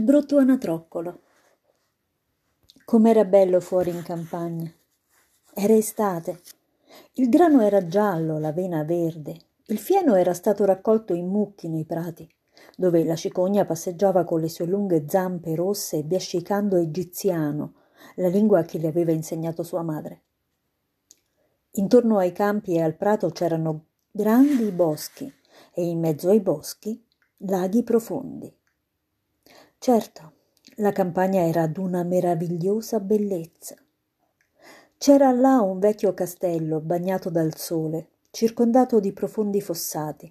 Il brutto anatroccolo. Com'era bello fuori in campagna. Era estate. Il grano era giallo, l'avena verde. Il fieno era stato raccolto in mucchi nei prati, dove la cicogna passeggiava con le sue lunghe zampe rosse biascicando egiziano, la lingua che le aveva insegnato sua madre. Intorno ai campi e al prato c'erano grandi boschi e in mezzo ai boschi laghi profondi. Certo, la campagna era d'una meravigliosa bellezza. C'era là un vecchio castello bagnato dal sole, circondato di profondi fossati,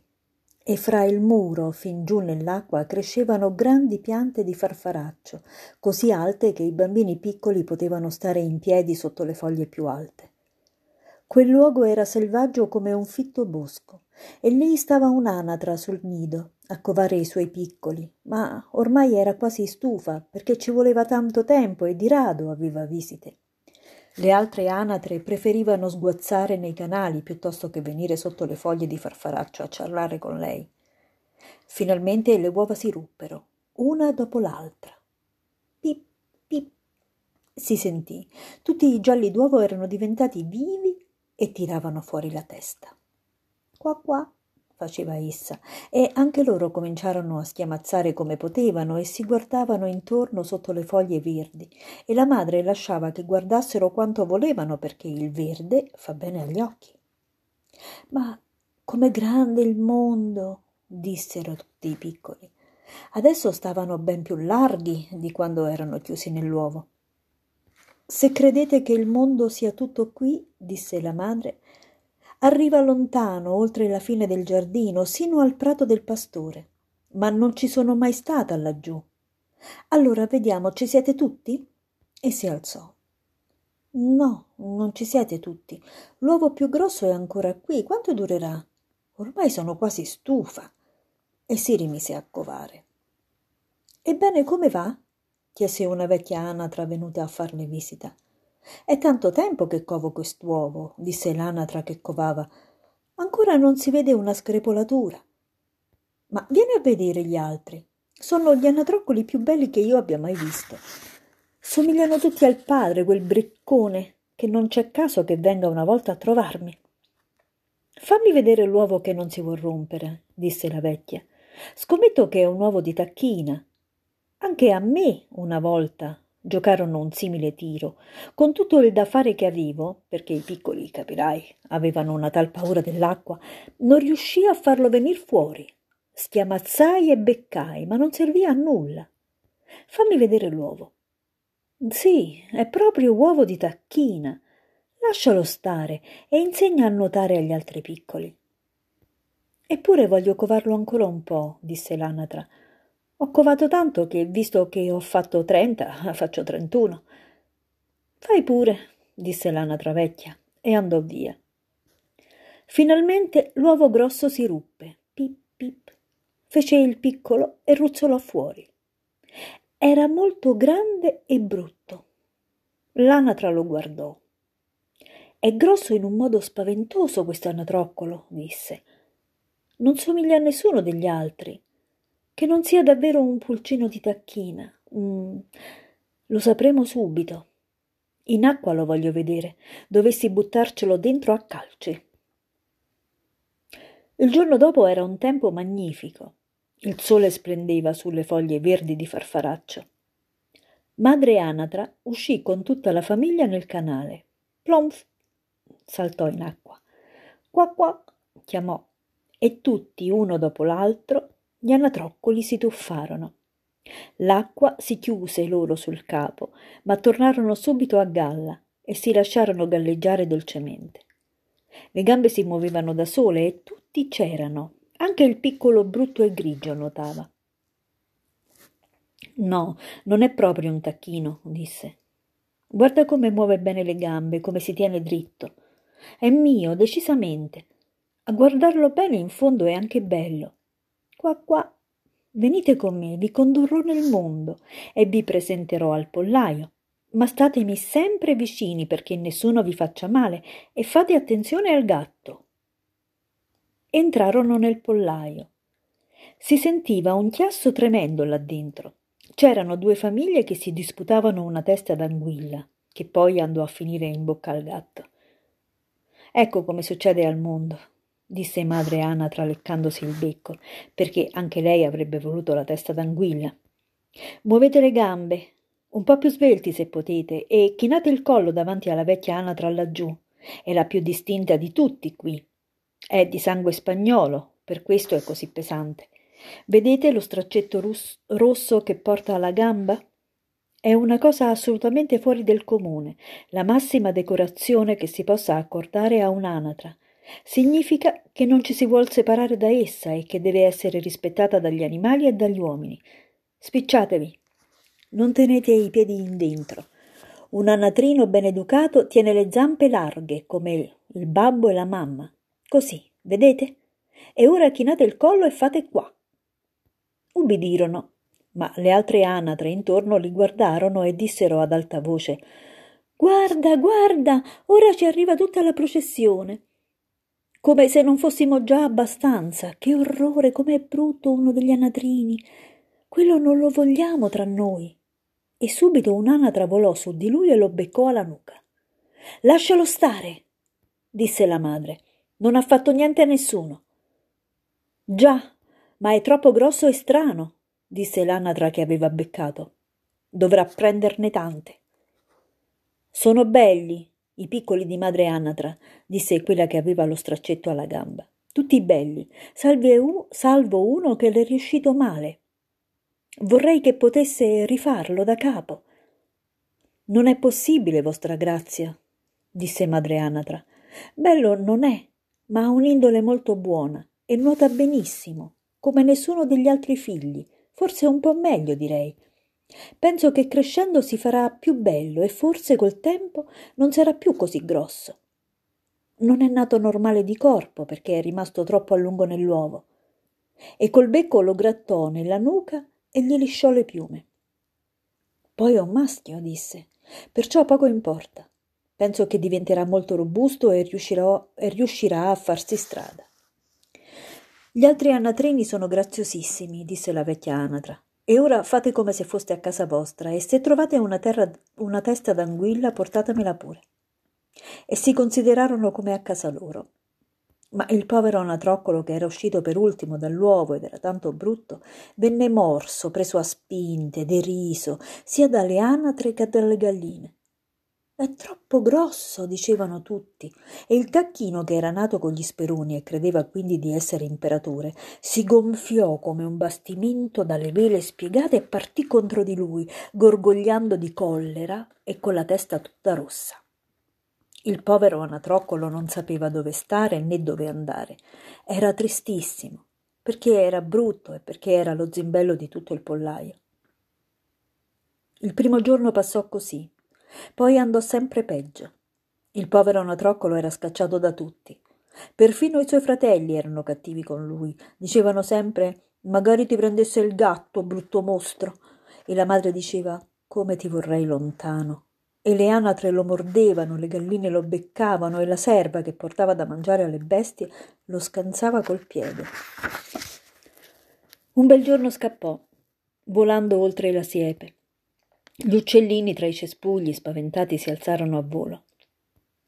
e fra il muro fin giù nell'acqua crescevano grandi piante di farfaraccio, così alte che i bambini piccoli potevano stare in piedi sotto le foglie più alte. Quel luogo era selvaggio come un fitto bosco, e lì stava un'anatra sul nido a covare i suoi piccoli, ma ormai era quasi stufa perché ci voleva tanto tempo e di rado aveva visite. Le altre anatre preferivano sguazzare nei canali piuttosto che venire sotto le foglie di farfaraccio a ciarlare con lei. Finalmente le uova si ruppero, una dopo l'altra. Pip, pip, si sentì. Tutti i gialli d'uovo erano diventati vivi e tiravano fuori la testa. Qua qua, faceva essa, e anche loro cominciarono a schiamazzare come potevano e si guardavano intorno sotto le foglie verdi, e la madre lasciava che guardassero quanto volevano perché il verde fa bene agli occhi. «Ma com'è grande il mondo!» dissero tutti i piccoli. Adesso stavano ben più larghi di quando erano chiusi nell'uovo. «Se credete che il mondo sia tutto qui», disse la madre, «arriva lontano, oltre la fine del giardino, sino al prato del pastore. Ma non ci sono mai stata laggiù. Allora vediamo, ci siete tutti?» E si alzò. «No, non ci siete tutti. L'uovo più grosso è ancora qui. Quanto durerà? Ormai sono quasi stufa». E si rimise a covare. «Ebbene, come va?» chiese una vecchia anatra venuta a farle visita. «È tanto tempo che covo quest'uovo», disse l'anatra che covava. «Ancora non si vede una screpolatura». «Ma vieni a vedere gli altri. Sono gli anatroccoli più belli che io abbia mai visto. Somigliano tutti al padre, quel briccone, che non c'è caso che venga una volta a trovarmi». «Fammi vedere l'uovo che non si vuol rompere», disse la vecchia. «Scommetto che è un uovo di tacchina. Anche a me una volta giocarono un simile tiro, con tutto il da fare che avevo, perché i piccoli, capirai, avevano una tal paura dell'acqua, non riuscii a farlo venir fuori. Schiamazzai e beccai, ma non servì a nulla. Fammi vedere l'uovo. Sì, è proprio uovo di tacchina. Lascialo stare e insegna a nuotare agli altri piccoli». «Eppure voglio covarlo ancora un po'», disse l'anatra. «Ho covato tanto che, visto che ho fatto 30, faccio 31. «Fai pure», disse l'anatra vecchia, e andò via. Finalmente l'uovo grosso si ruppe. Pip, pip. Fece il piccolo e ruzzolò fuori. Era molto grande e brutto. L'anatra lo guardò. «È grosso in un modo spaventoso questo anatroccolo», disse. «Non somiglia a nessuno degli altri. Che non sia davvero un pulcino di tacchina. Lo sapremo subito. In acqua lo voglio vedere. Dovessi buttarcelo dentro a calci». Il giorno dopo era un tempo magnifico. Il sole splendeva sulle foglie verdi di farfaraccio. Madre anatra uscì con tutta la famiglia nel canale. Plomf! Saltò in acqua. Qua qua! Chiamò. E tutti, uno dopo l'altro, gli anatroccoli si tuffarono. L'acqua si chiuse loro sul capo, ma tornarono subito a galla e si lasciarono galleggiare dolcemente. Le gambe si muovevano da sole e tutti c'erano, anche il piccolo brutto e grigio nuotava. «No, non è proprio un tacchino», disse. «Guarda come muove bene le gambe, come si tiene dritto. È mio, decisamente. A guardarlo bene in fondo è anche bello. Qua qua, venite con me, vi condurrò nel mondo e vi presenterò al pollaio, ma statemi sempre vicini perché nessuno vi faccia male e fate attenzione al gatto». Entrarono nel pollaio. Si sentiva un chiasso tremendo là dentro. C'erano due famiglie che si disputavano una testa d'anguilla, che poi andò a finire in bocca al gatto. «Ecco come succede al mondo», disse madre Anna traleccandosi il becco, perché anche lei avrebbe voluto la testa d'anguilla. «Muovete le gambe, un po' più svelti se potete, e chinate il collo davanti alla vecchia anatra laggiù. È la più distinta di tutti qui. È di sangue spagnolo, per questo è così pesante. Vedete lo straccetto rosso che porta alla gamba? È una cosa assolutamente fuori del comune, la massima decorazione che si possa accordare a un'anatra. Significa che non ci si vuol separare da essa e che deve essere rispettata dagli animali e dagli uomini. Spicciatevi, non tenete i piedi in dentro. Un anatrino ben educato tiene le zampe larghe come il babbo e la mamma, così, vedete? E ora chinate il collo e fate qua». Ubbidirono, ma le altre anatre intorno li guardarono e dissero ad alta voce: «Guarda, guarda, ora ci arriva tutta la processione. Come se non fossimo già abbastanza. Che orrore, com'è brutto uno degli anatrini. Quello non lo vogliamo tra noi». E subito un'anatra volò su di lui e lo beccò alla nuca. «Lascialo stare», disse la madre, «non ha fatto niente a nessuno». «Già, ma è troppo grosso e strano», disse l'anatra che aveva beccato. «Dovrà prenderne tante». «Sono belli i piccoli di madre anatra», disse quella che aveva lo straccetto alla gamba. «Tutti belli, salvo uno che le è riuscito male. Vorrei che potesse rifarlo da capo». «Non è possibile, vostra grazia», disse madre anatra. «Bello non è, ma ha un'indole molto buona e nuota benissimo, come nessuno degli altri figli, forse un po' meglio direi. Penso che crescendo si farà più bello e forse col tempo non sarà più così grosso. Non è nato normale di corpo perché è rimasto troppo a lungo nell'uovo». E col becco lo grattò nella nuca e gli lisciò le piume. «Poi è un maschio», disse, «perciò poco importa. Penso che diventerà molto robusto e riuscirà a farsi strada». «Gli altri anatrini sono graziosissimi», disse la vecchia anatra, «e ora fate come se foste a casa vostra, e se trovate una testa d'anguilla portatemela pure». E si considerarono come a casa loro. Ma il povero anatroccolo, che era uscito per ultimo dall'uovo ed era tanto brutto, venne morso, preso a spinte, deriso, sia dalle anatre che dalle galline. «È troppo grosso», dicevano tutti, e il tacchino, che era nato con gli speroni e credeva quindi di essere imperatore, si gonfiò come un bastimento dalle vele spiegate e partì contro di lui, gorgogliando di collera e con la testa tutta rossa. Il povero anatroccolo non sapeva dove stare né dove andare. Era tristissimo, perché era brutto e perché era lo zimbello di tutto il pollaio. Il primo giorno passò così. Poi andò sempre peggio. Il povero anatroccolo era scacciato da tutti. Perfino i suoi fratelli erano cattivi con lui. Dicevano sempre: «Magari ti prendesse il gatto, brutto mostro». E la madre diceva: «Come ti vorrei lontano». E le anatre lo mordevano, le galline lo beccavano e la serva che portava da mangiare alle bestie lo scansava col piede. Un bel giorno scappò, volando oltre la siepe. Gli uccellini tra i cespugli spaventati si alzarono a volo.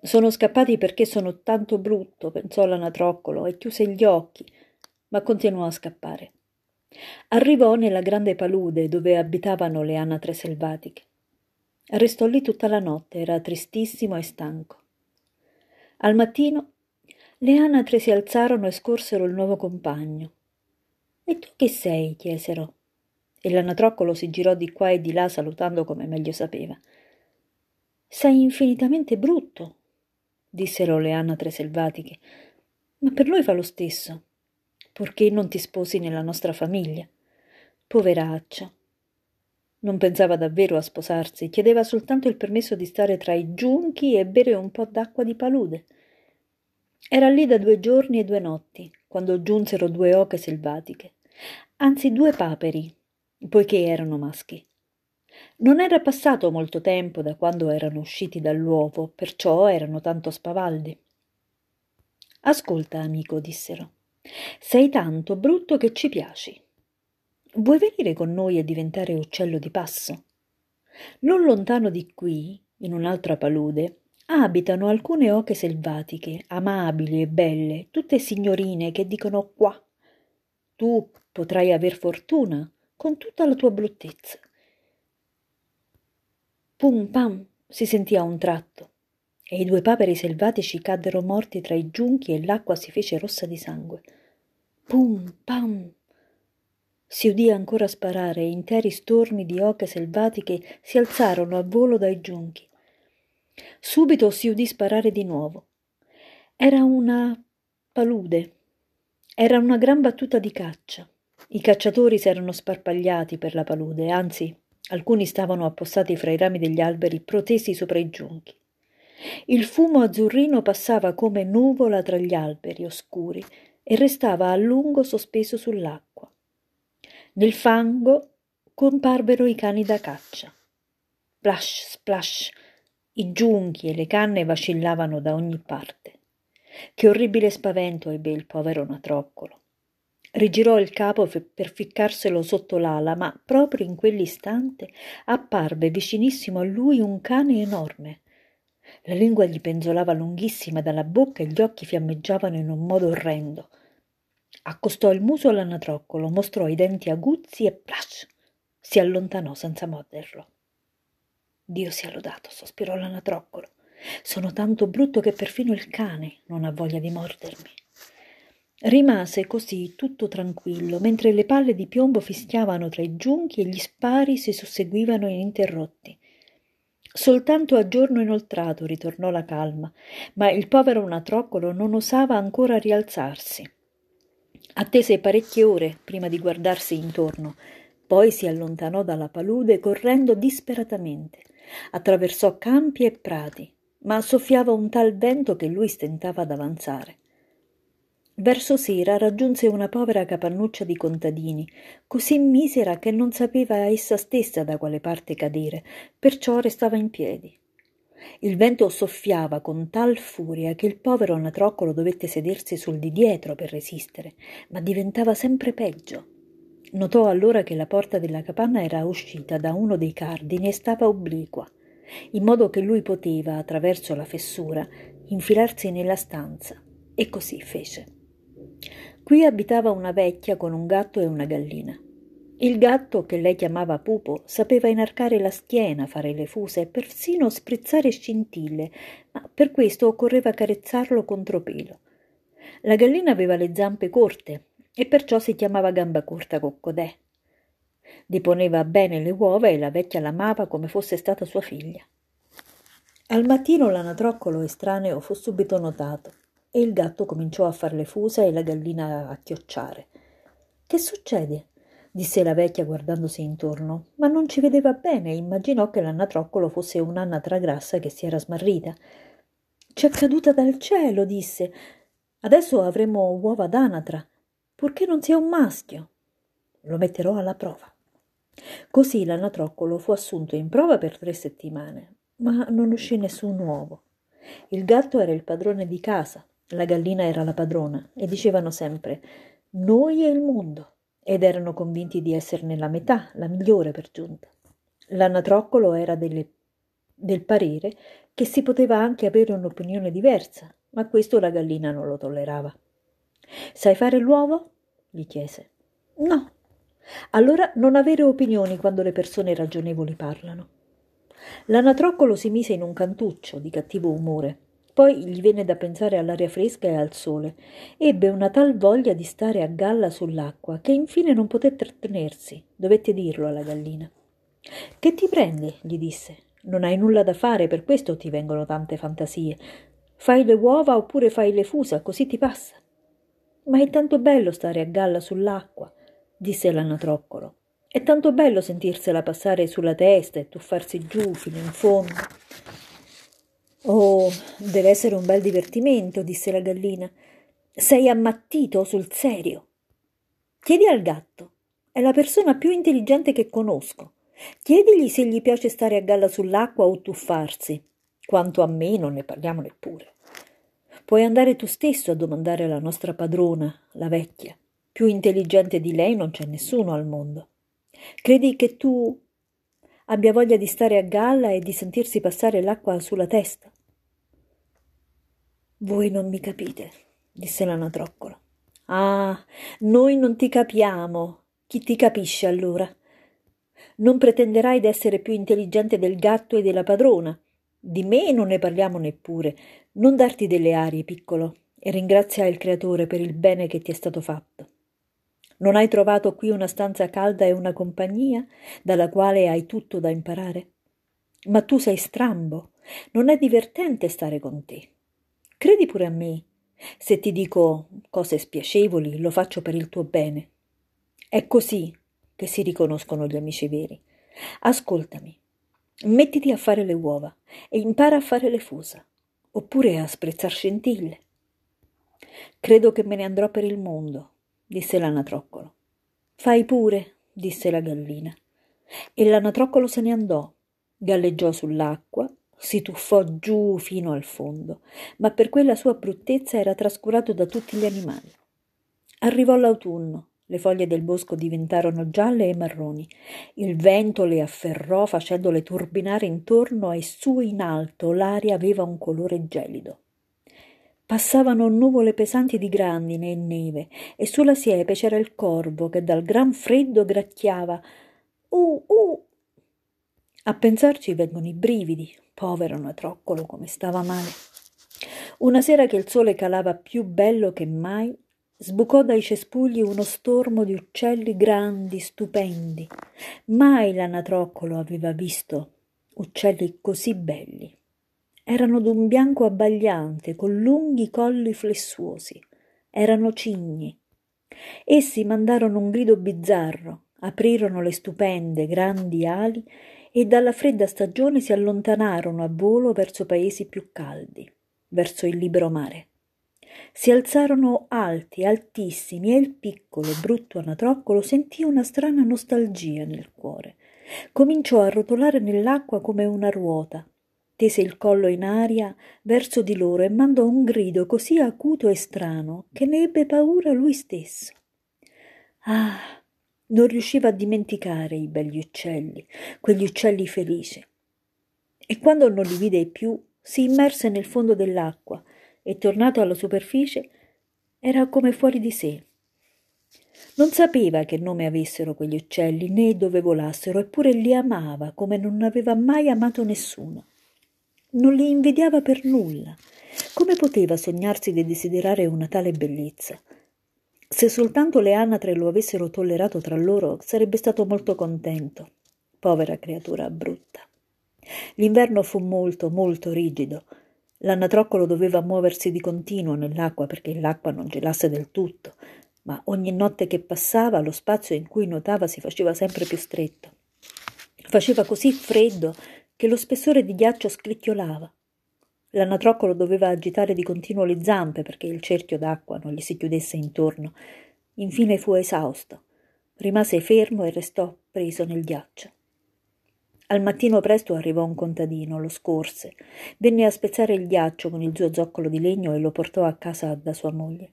«Sono scappati perché sono tanto brutto», pensò l'anatroccolo e chiuse gli occhi, ma continuò a scappare. Arrivò nella grande palude dove abitavano le anatre selvatiche. Restò lì tutta la notte, era tristissimo e stanco. Al mattino le anatre si alzarono e scorsero il nuovo compagno. «E tu chi sei?», chiesero. E l'anatroccolo si girò di qua e di là salutando come meglio sapeva. «Sei infinitamente brutto», dissero le anatre selvatiche, «ma per noi fa lo stesso. Perché non ti sposi nella nostra famiglia?» Poveraccio, non pensava davvero a sposarsi, chiedeva soltanto il permesso di stare tra i giunchi e bere un po' d'acqua di palude. Era lì da 2 giorni e 2 notti, quando giunsero 2 oche selvatiche, anzi 2 paperi, poiché erano maschi. Non era passato molto tempo da quando erano usciti dall'uovo, perciò erano tanto spavaldi. «Ascolta, amico», dissero, «sei tanto brutto che ci piaci. Vuoi venire con noi a diventare uccello di passo? Non lontano di qui, in un'altra palude, abitano alcune oche selvatiche, amabili e belle, tutte signorine che dicono qua. Tu potrai aver fortuna con tutta la tua bruttezza. Pum pam si sentì a un tratto e i due paperi selvatici caddero morti tra i giunchi e l'acqua si fece rossa di sangue. Pum pam. Si udì ancora sparare e interi stormi di oche selvatiche si alzarono a volo dai giunchi. Subito si udì sparare di nuovo. Era una palude. Era una gran battuta di caccia. I cacciatori s'erano sparpagliati per la palude, anzi, alcuni stavano appostati fra i rami degli alberi protesi sopra i giunchi. Il fumo azzurrino passava come nuvola tra gli alberi oscuri e restava a lungo sospeso sull'acqua. Nel fango comparvero i cani da caccia. Splash, splash, i giunchi e le canne vacillavano da ogni parte. Che orribile spavento ebbe il povero Natroccolo. Rigirò il capo per ficcarselo sotto l'ala, ma proprio in quell'istante apparve vicinissimo a lui un cane enorme. La lingua gli penzolava lunghissima dalla bocca e gli occhi fiammeggiavano in un modo orrendo. Accostò il muso all'anatroccolo, mostrò i denti aguzzi e plash! Si allontanò senza morderlo. Dio sia lodato, sospirò l'anatroccolo. Sono tanto brutto che perfino il cane non ha voglia di mordermi. Rimase così tutto tranquillo, mentre le palle di piombo fischiavano tra i giunchi e gli spari si susseguivano ininterrotti. Soltanto a giorno inoltrato ritornò la calma, ma il povero anatroccolo non osava ancora rialzarsi. Attese parecchie ore prima di guardarsi intorno, poi si allontanò dalla palude correndo disperatamente. Attraversò campi e prati, ma soffiava un tal vento che lui stentava ad avanzare. Verso sera raggiunse una povera capannuccia di contadini, così misera che non sapeva essa stessa da quale parte cadere, perciò restava in piedi. Il vento soffiava con tal furia che il povero anatroccolo dovette sedersi sul di dietro per resistere, ma diventava sempre peggio. Notò allora che la porta della capanna era uscita da uno dei cardini e stava obliqua, in modo che lui poteva, attraverso la fessura, infilarsi nella stanza, e così fece. Qui abitava una vecchia con un gatto e una gallina. Il gatto, che lei chiamava Pupo, sapeva inarcare la schiena, fare le fuse e persino sprizzare scintille, ma per questo occorreva carezzarlo contro pelo. La gallina aveva le zampe corte e perciò si chiamava Gamba Corta Coccodè. Deponeva bene le uova e la vecchia l'amava come fosse stata sua figlia. Al mattino l'anatroccolo estraneo fu subito notato e il gatto cominciò a far le fuse e la gallina a chiocciare. «Che succede?» disse la vecchia guardandosi intorno, ma non ci vedeva bene e immaginò che l'anatroccolo fosse un'anatra grassa che si era smarrita. «Ci è caduta dal cielo», disse. «Adesso avremo uova d'anatra, purché non sia un maschio. Lo metterò alla prova». Così l'anatroccolo fu assunto in prova per 3 settimane, ma non uscì nessun uovo. Il gatto era il padrone di casa, la gallina era la padrona e dicevano sempre «Noi e il mondo», ed erano convinti di esserne la metà, la migliore per giunta. L'anatroccolo era del parere che si poteva anche avere un'opinione diversa, ma questo la gallina non lo tollerava. «Sai fare l'uovo?» gli chiese. «No». «Allora non avere opinioni quando le persone ragionevoli parlano». L'anatroccolo si mise in un cantuccio di cattivo umore. Poi gli venne da pensare all'aria fresca e al sole. Ebbe una tal voglia di stare a galla sull'acqua che infine non poté trattenersi, dovette dirlo alla gallina. «Che ti prende?» gli disse. «Non hai nulla da fare, per questo ti vengono tante fantasie. Fai le uova oppure fai le fusa, così ti passa». «Ma è tanto bello stare a galla sull'acqua», disse l'anatroccolo. «È tanto bello sentirsela passare sulla testa e tuffarsi giù fino in fondo». «Oh, deve essere un bel divertimento», disse la gallina. «Sei ammattito sul serio. Chiedi al gatto, è la persona più intelligente che conosco. Chiedigli se gli piace stare a galla sull'acqua o tuffarsi. Quanto a me non ne parliamo neppure. Puoi andare tu stesso a domandare alla nostra padrona, la vecchia, Più intelligente di lei non c'è nessuno al mondo. Credi che tu abbia voglia di stare a galla e di sentirsi passare l'acqua sulla testa? Voi non mi capite, disse l'anatroccola. Ah, noi non ti capiamo. Chi ti capisce allora? Non pretenderai d'essere più intelligente del gatto e della padrona. Di me non ne parliamo neppure. Non darti delle arie, piccolo, e ringrazia il Creatore per il bene che ti è stato fatto. Non hai trovato qui una stanza calda e una compagnia dalla quale hai tutto da imparare? Ma tu sei strambo. Non è divertente stare con te. Credi pure a me. Se ti dico cose spiacevoli, lo faccio per il tuo bene. È così che si riconoscono gli amici veri. Ascoltami. Mettiti a fare le uova e impara a fare le fusa, oppure a sprezzar scintille. Credo che me ne andrò per il mondo, disse l'anatroccolo. Fai pure, disse la gallina. E l'anatroccolo se ne andò, galleggiò sull'acqua, si tuffò giù fino al fondo, ma per quella sua bruttezza era trascurato da tutti gli animali. Arrivò l'autunno, le foglie del bosco diventarono gialle e marroni, il vento le afferrò facendole turbinare intorno e su in alto l'aria aveva un colore gelido. Passavano nuvole pesanti di grandine e neve e sulla siepe c'era il corvo che dal gran freddo gracchiava «Uh!». A pensarci vengono i brividi, povero anatroccolo come stava male. Una sera che il sole calava più bello che mai, sbucò dai cespugli uno stormo di uccelli grandi, stupendi. Mai l'anatroccolo aveva visto uccelli così belli. Erano d'un bianco abbagliante, con lunghi colli flessuosi. Erano cigni. Essi mandarono un grido bizzarro, aprirono le stupende grandi ali e dalla fredda stagione si allontanarono a volo verso paesi più caldi, verso il libero mare. Si alzarono alti, altissimi, e il piccolo, brutto anatroccolo sentì una strana nostalgia nel cuore. Cominciò a rotolare nell'acqua come una ruota. Tese il collo in aria verso di loro e mandò un grido così acuto e strano che ne ebbe paura lui stesso. Ah, non riusciva a dimenticare i begli uccelli, quegli uccelli felici. E quando non li vide più, si immerse nel fondo dell'acqua e, tornato alla superficie, era come fuori di sé. Non sapeva che nome avessero quegli uccelli né dove volassero, eppure li amava come non aveva mai amato nessuno. Non li invidiava per nulla. Come poteva sognarsi di desiderare una tale bellezza? Se soltanto le anatre lo avessero tollerato tra loro, sarebbe stato molto contento. Povera creatura brutta. L'inverno fu molto, molto rigido. L'anatroccolo doveva muoversi di continuo nell'acqua perché l'acqua non gelasse del tutto, ma ogni notte che passava lo spazio in cui nuotava si faceva sempre più stretto. Faceva così freddo che lo spessore di ghiaccio scricchiolava. L'anatroccolo doveva agitare di continuo le zampe perché il cerchio d'acqua non gli si chiudesse intorno. Infine fu esausto. Rimase fermo e restò preso nel ghiaccio. Al mattino presto arrivò un contadino, lo scorse, venne a spezzare il ghiaccio con il suo zoccolo di legno e lo portò a casa da sua moglie.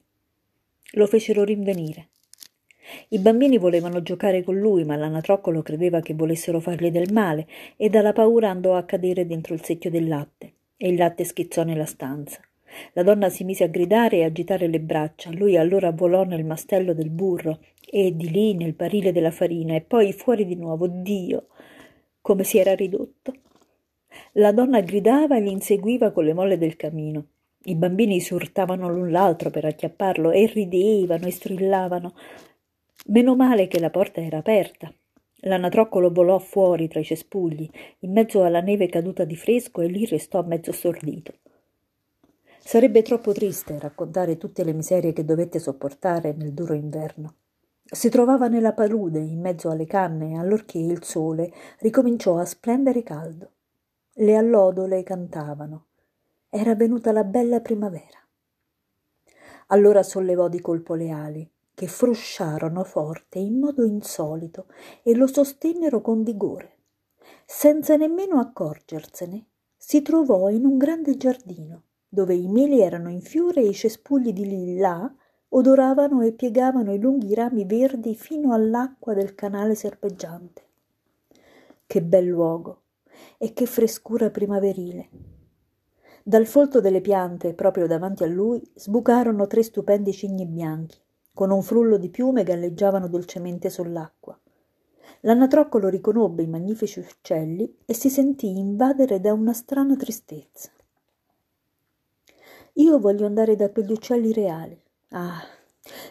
Lo fecero rinvenire. I bambini volevano giocare con lui, ma l'anatroccolo credeva che volessero fargli del male e dalla paura andò a cadere dentro il secchio del latte e il latte schizzò nella stanza. La donna si mise a gridare e agitare le braccia. Lui allora volò nel mastello del burro e di lì nel barile della farina e poi fuori di nuovo. Dio, come si era ridotto! La donna gridava e li inseguiva con le molle del camino. I bambini si urtavano l'un l'altro per acchiapparlo e ridevano e strillavano. Meno male che la porta era aperta. L'anatroccolo volò fuori tra i cespugli, in mezzo alla neve caduta di fresco, e lì restò mezzo stordito. Sarebbe troppo triste raccontare tutte le miserie che dovette sopportare nel duro inverno. Si trovava nella palude, in mezzo alle canne, allorché il sole ricominciò a splendere caldo. Le allodole cantavano. Era venuta la bella primavera. Allora sollevò di colpo le ali, che frusciarono forte in modo insolito e lo sostennero con vigore. Senza nemmeno accorgersene, si trovò in un grande giardino, dove i meli erano in fiore e i cespugli di lillà odoravano e piegavano i lunghi rami verdi fino all'acqua del canale serpeggiante. Che bel luogo e che frescura primaverile! Dal folto delle piante, proprio davanti a lui, sbucarono tre stupendi cigni bianchi, con un frullo di piume galleggiavano dolcemente sull'acqua. L'anatroccolo riconobbe i magnifici uccelli e si sentì invadere da una strana tristezza. Io voglio andare da quegli uccelli reali. Ah,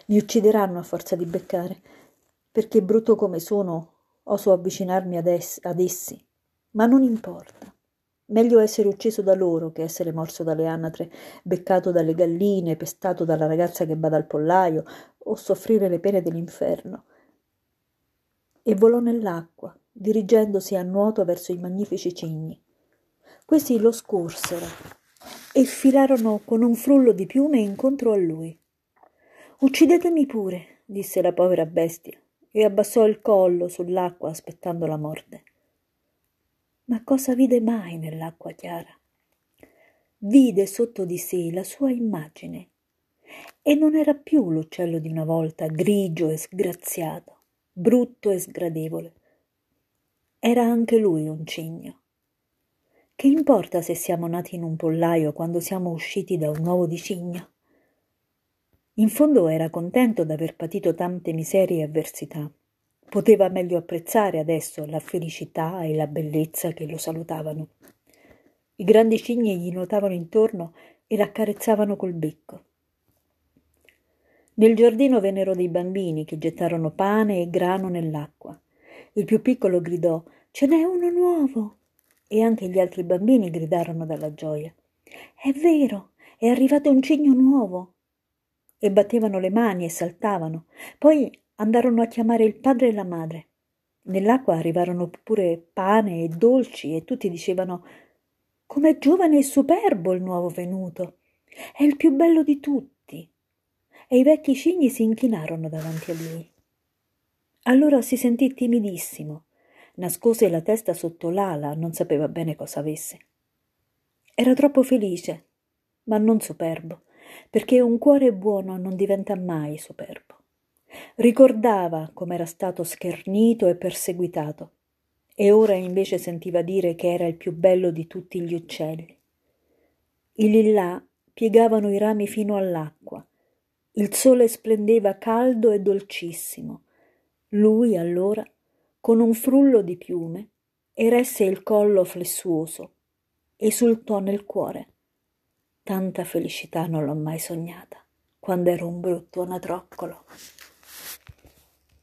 mi uccideranno a forza di beccare, perché brutto come sono oso avvicinarmi ad essi, ma non importa. Meglio essere ucciso da loro che essere morso dalle anatre, beccato dalle galline, pestato dalla ragazza che bada al pollaio o soffrire le pene dell'inferno. E volò nell'acqua, dirigendosi a nuoto verso i magnifici cigni. Questi lo scorsero e filarono con un frullo di piume incontro a lui. «Uccidetemi pure», disse la povera bestia, e abbassò il collo sull'acqua aspettando la morte. Ma cosa vide mai nell'acqua chiara? Vide sotto di sé la sua immagine, e non era più l'uccello di una volta, grigio e sgraziato, brutto e sgradevole. Era anche lui un cigno. Che importa se siamo nati in un pollaio quando siamo usciti da un uovo di cigno? In fondo era contento d'aver patito tante miserie e avversità. Poteva meglio apprezzare adesso la felicità e la bellezza che lo salutavano. I grandi cigni gli nuotavano intorno e l'accarezzavano col becco. Nel giardino vennero dei bambini che gettarono pane e grano nell'acqua. Il più piccolo gridò «Ce n'è uno nuovo!» e anche gli altri bambini gridarono dalla gioia. «È vero, è arrivato un cigno nuovo!» E battevano le mani e saltavano. Poi andarono a chiamare il padre e la madre. Nell'acqua arrivarono pure pane e dolci e tutti dicevano «Com'è giovane e superbo il nuovo venuto! È il più bello di tutti!» E i vecchi cigni si inchinarono davanti a lui. Allora si sentì timidissimo, nascose la testa sotto l'ala, non sapeva bene cosa avesse. Era troppo felice, ma non superbo, perché un cuore buono non diventa mai superbo. Ricordava com'era stato schernito e perseguitato, e ora invece sentiva dire che era il più bello di tutti gli uccelli. I lillà piegavano i rami fino all'acqua. Il sole splendeva caldo e dolcissimo. Lui, allora, con un frullo di piume, eresse il collo flessuoso, esultò nel cuore. Tanta felicità non l'ho mai sognata, quando ero un brutto anatroccolo.